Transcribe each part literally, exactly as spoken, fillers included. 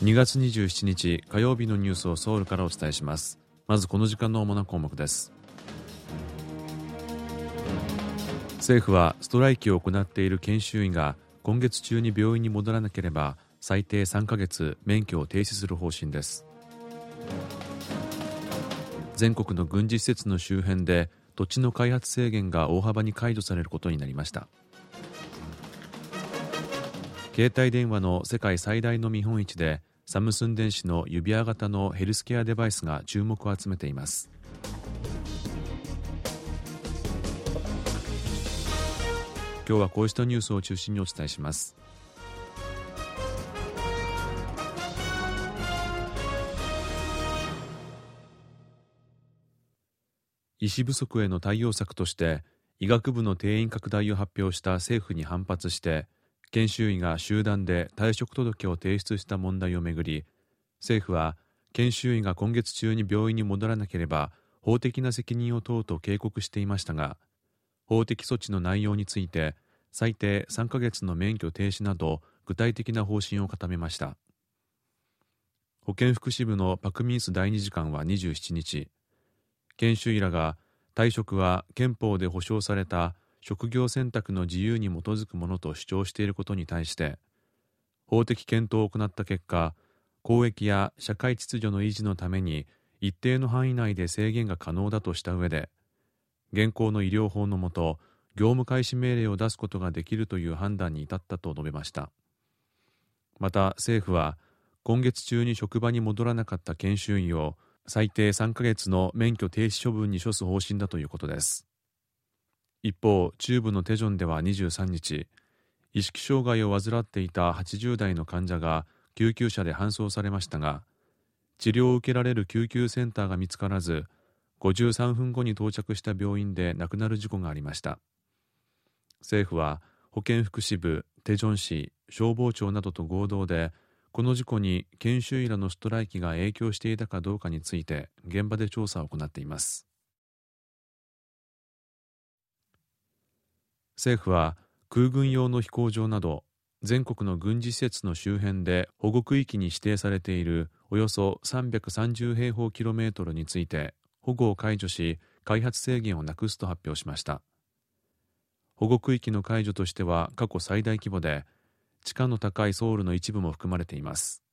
にがつにじゅうしちにち火曜日のニュースをソウルからお伝えします。まずこの時間の主な項目です。政府はストライキを行っている研修医が今月中に病院に戻らなければ最低さんかげつ免許を停止する方針です。全国の軍事施設の周辺で土地の開発制限が大幅に解除されることになりました。携帯電話の世界最大の見本市でサムスン電子の指輪型のヘルスケアデバイスが注目を集めています。今日はこうしたニュースを中心にお伝えします。医師不足への対応策として医学部の定員拡大を発表した政府に反発して研修医が集団で退職届を提出した問題をめぐり、政府は研修医が今月中に病院に戻らなければ法的な責任を問うと警告していましたが、法的措置の内容について最低さんかげつの免許停止など具体的な方針を固めました。保健福祉部のパクミンス第二次官はにじゅうしちにち、研修医らが退職は憲法で保障された職業選択の自由に基づくものと主張していることに対して、法的検討を行った結果、公益や社会秩序の維持のために一定の範囲内で制限が可能だとした上で、現行の医療法の下、業務開始命令を出すことができるという判断に至ったと述べました。また政府は、今月中に職場に戻らなかった研修医を最低さんかげつの免許停止処分に処す方針だということです。一方、中部のテジョンではにじゅうさんにち、意識障害を患っていたはちじゅうだいの患者が救急車で搬送されましたが、治療を受けられる救急センターが見つからず、ごじゅうさんぷんごに到着した病院で亡くなる事故がありました。政府は保健福祉部、テジョン市、消防庁などと合同で、この事故に研修医らのストライキが影響していたかどうかについて現場で調査を行っています。政府は空軍用の飛行場など全国の軍事施設の周辺で保護区域に指定されているおよそさんびゃくさんじゅうへいほうキロメートルについて保護を解除し開発制限をなくすと発表しました。保護区域の解除としては過去最大規模で地価の高いソウルの一部も含まれています。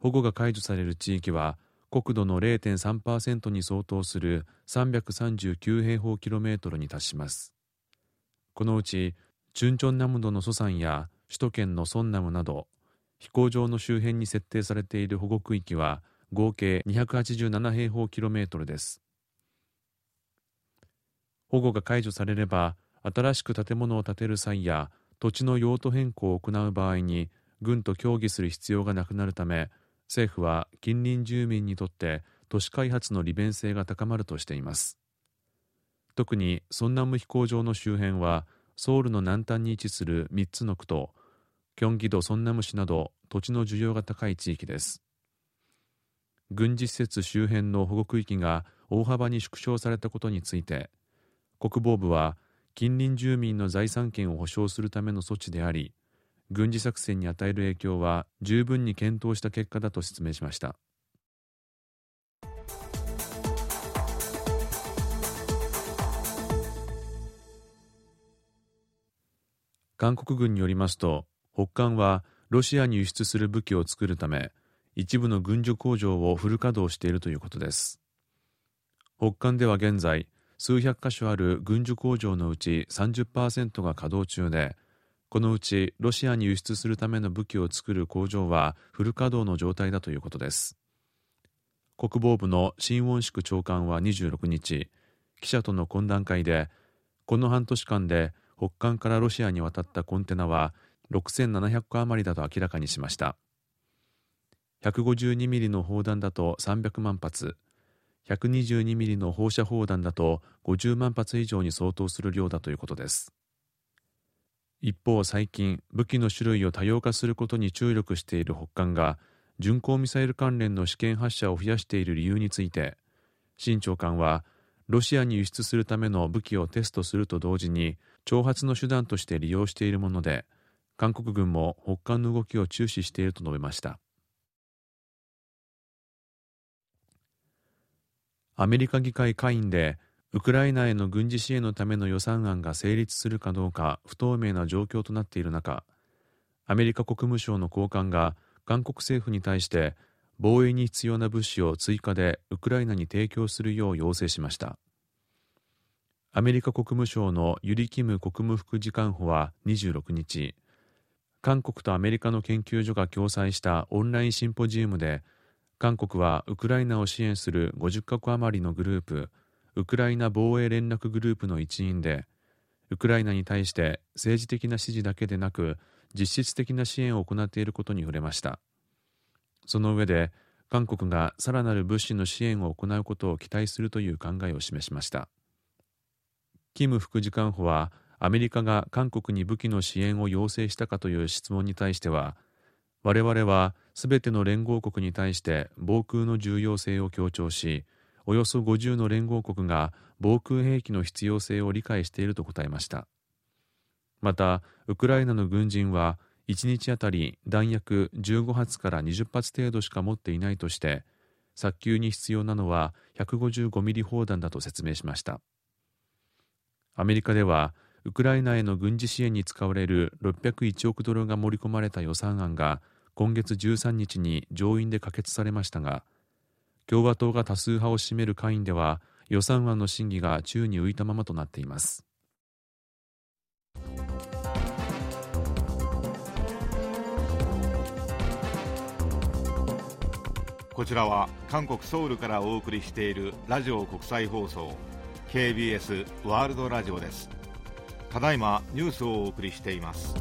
保護が解除される地域は国土の れいてんさんパーセント に相当するさんびゃくさんじゅうきゅうへいほうキロメートルに達します。このうち、チュンチョンナムドのソサンや首都圏のソンナムなど、飛行場の周辺に設定されている保護区域は、合計にひゃくはちじゅうななへいほうキロメートルです。保護が解除されれば、新しく建物を建てる際や、土地の用途変更を行う場合に、軍と協議する必要がなくなるため、政府は近隣住民にとって、都市開発の利便性が高まるとしています。特にソンナム飛行場の周辺はソウルの南端に位置するみっつの区とキョンギ道ソンナム市など土地の需要が高い地域です。軍事施設周辺の保護区域が大幅に縮小されたことについて国防部は近隣住民の財産権を保障するための措置であり軍事作戦に与える影響は十分に検討した結果だと説明しました。韓国軍によりますと、北韓はロシアに輸出する武器を作るため、一部の軍需工場をフル稼働しているということです。北韓では現在、数百か所ある軍需工場のうち さんじゅっパーセント が稼働中で、このうちロシアに輸出するための武器を作る工場はフル稼働の状態だということです。国防部のシン・ウォンシク長官はにじゅうろくにち、記者との懇談会で、この半年間で、北韓からロシアに渡ったコンテナはろくせんななひゃっこ余りだと明らかにしました。ひゃくごじゅうにミリの砲弾だとさんびゃくまんぱつ、ひゃくにじゅうにミリの放射砲弾だとごじゅうまんぱつ以上に相当する量だということです。一方、最近、武器の種類を多様化することに注力している北韓が、巡航ミサイル関連の試験発射を増やしている理由について、シン長官は、ロシアに輸出するための武器をテストすると同時に、挑発の手段として利用しているもので、韓国軍も北韓の動きを注視していると述べました。アメリカ議会下院でウクライナへの軍事支援のための予算案が成立するかどうか不透明な状況となっている中、アメリカ国務省の高官が韓国政府に対して防衛に必要な物資を追加でウクライナに提供するよう要請しました。アメリカ国務省のユリ・キム国務副次官補はにじゅうろくにち、韓国とアメリカの研究所が共催したオンラインシンポジウムで、韓国はウクライナを支援するごじゅっかこく余りのグループ、ウクライナ防衛連絡グループの一員で、ウクライナに対して政治的な支持だけでなく、実質的な支援を行っていることに触れました。その上で、韓国がさらなる物資の支援を行うことを期待するという考えを示しました。キム副次官補は、アメリカが韓国に武器の支援を要請したかという質問に対しては、我々はすべての連合国に対して防空の重要性を強調し、およそごじゅうの連合国が防空兵器の必要性を理解していると答えました。また、ウクライナの軍人はいちにちあたり弾薬じゅうごはつからにじゅっぱつ程度しか持っていないとして、早急に必要なのはひゃくごじゅうごミリ砲弾だと説明しました。アメリカでは、ウクライナへの軍事支援に使われるろっぴゃくいちおくドルが盛り込まれた予算案が今月じゅうさんにちに上院で可決されましたが、共和党が多数派を占める下院では予算案の審議が宙に浮いたままとなっています。こちらは韓国ソウルからお送りしているラジオ国際放送 ケービーエス ワールドラジオです。ただいまニュースをお送りしています。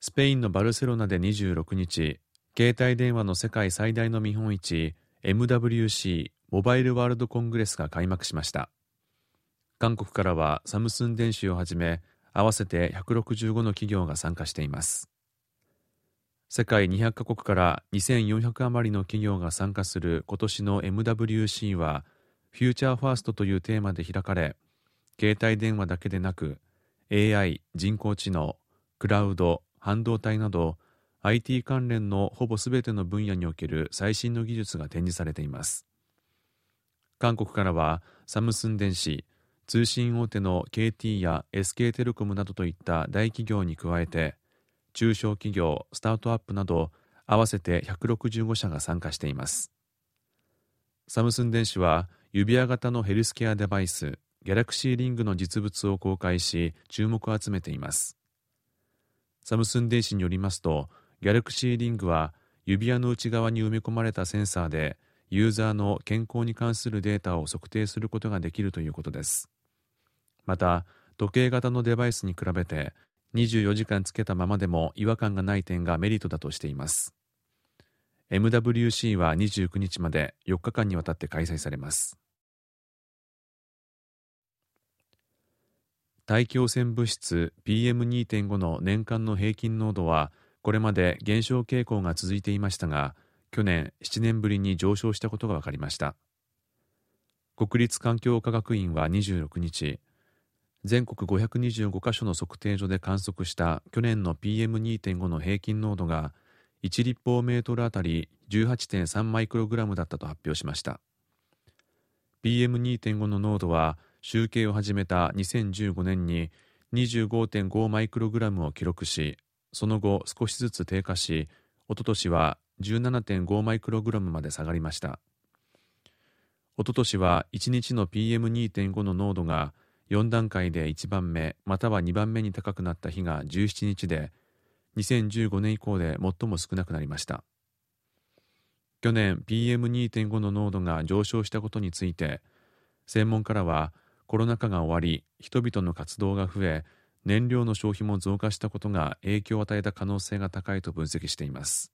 スペインのバルセロナでにじゅうろくにち、携帯電話の世界最大の見本市 エムダブリューシー モバイルワールドコングレスが開幕しました。韓国からはサムスン電子をはじめ合わせてひゃくろくじゅうごの企業が参加しています。世界にひゃっかこくからにせんよんひゃく余りの企業が参加する今年の エムダブリューシー はフューチャーファーストというテーマで開かれ、携帯電話だけでなく エーアイ、人工知能、クラウド、半導体など アイティー 関連のほぼすべての分野における最新の技術が展示されています。韓国からはサムスン電子、通信大手の ケーティー や エスケー テレコムなどといった大企業に加えて、中小企業、スタートアップなど合わせてひゃくろくじゅうごしゃが参加しています。サムスン電子は指輪型のヘルスケアデバイス、ギャラクシーリングの実物を公開し、注目を集めています。サムスン電子によりますと、ギャラクシーリングは指輪の内側に埋め込まれたセンサーで、ユーザーの健康に関するデータを測定することができるということです。また、時計型のデバイスに比べて、にじゅうよじかんつけたままでも違和感がない点がメリットだとしています。エムダブリューシー はにじゅうくにちまでよっかかんにわたって開催されます。大気汚染物質 ピーエムにてんご の年間の平均濃度はこれまで減少傾向が続いていましたが、去年しちねんぶりに上昇したことが分かりました。国立環境科学院はにじゅうろくにち、全国ごひゃくにじゅうごかしょの測定所で観測した去年の ピーエムにてんご の平均濃度がいち立方メートルあたり じゅうはちてんさん マイクログラムだったと発表しました。ピーエムにてんご の濃度は集計を始めたにせんじゅうごねんに にじゅうごてんご マイクログラムを記録し、その後少しずつ低下し、おととしは じゅうななてんご マイクログラムまで下がりました。おととしはいちにちの ピーエムにてんご の濃度がよんだんかいでいちばんめまたはにばんめに高くなった日がじゅうしちにちで、にせんじゅうごねん以降で最も少なくなりました。去年 ピーエムにてんご の濃度が上昇したことについて、専門家らはコロナ禍が終わり、人々の活動が増え、燃料の消費も増加したことが影響を与えた可能性が高いと分析しています。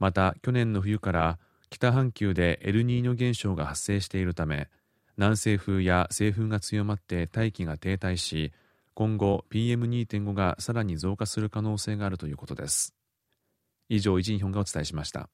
また、去年の冬から北半球でエルニーニョ現象が発生しているため、南西風や西風が強まって大気が停滞し、今後 ピーエムにてんご がさらに増加する可能性があるということです。以上、イ・ジンヒョンがお伝えしました。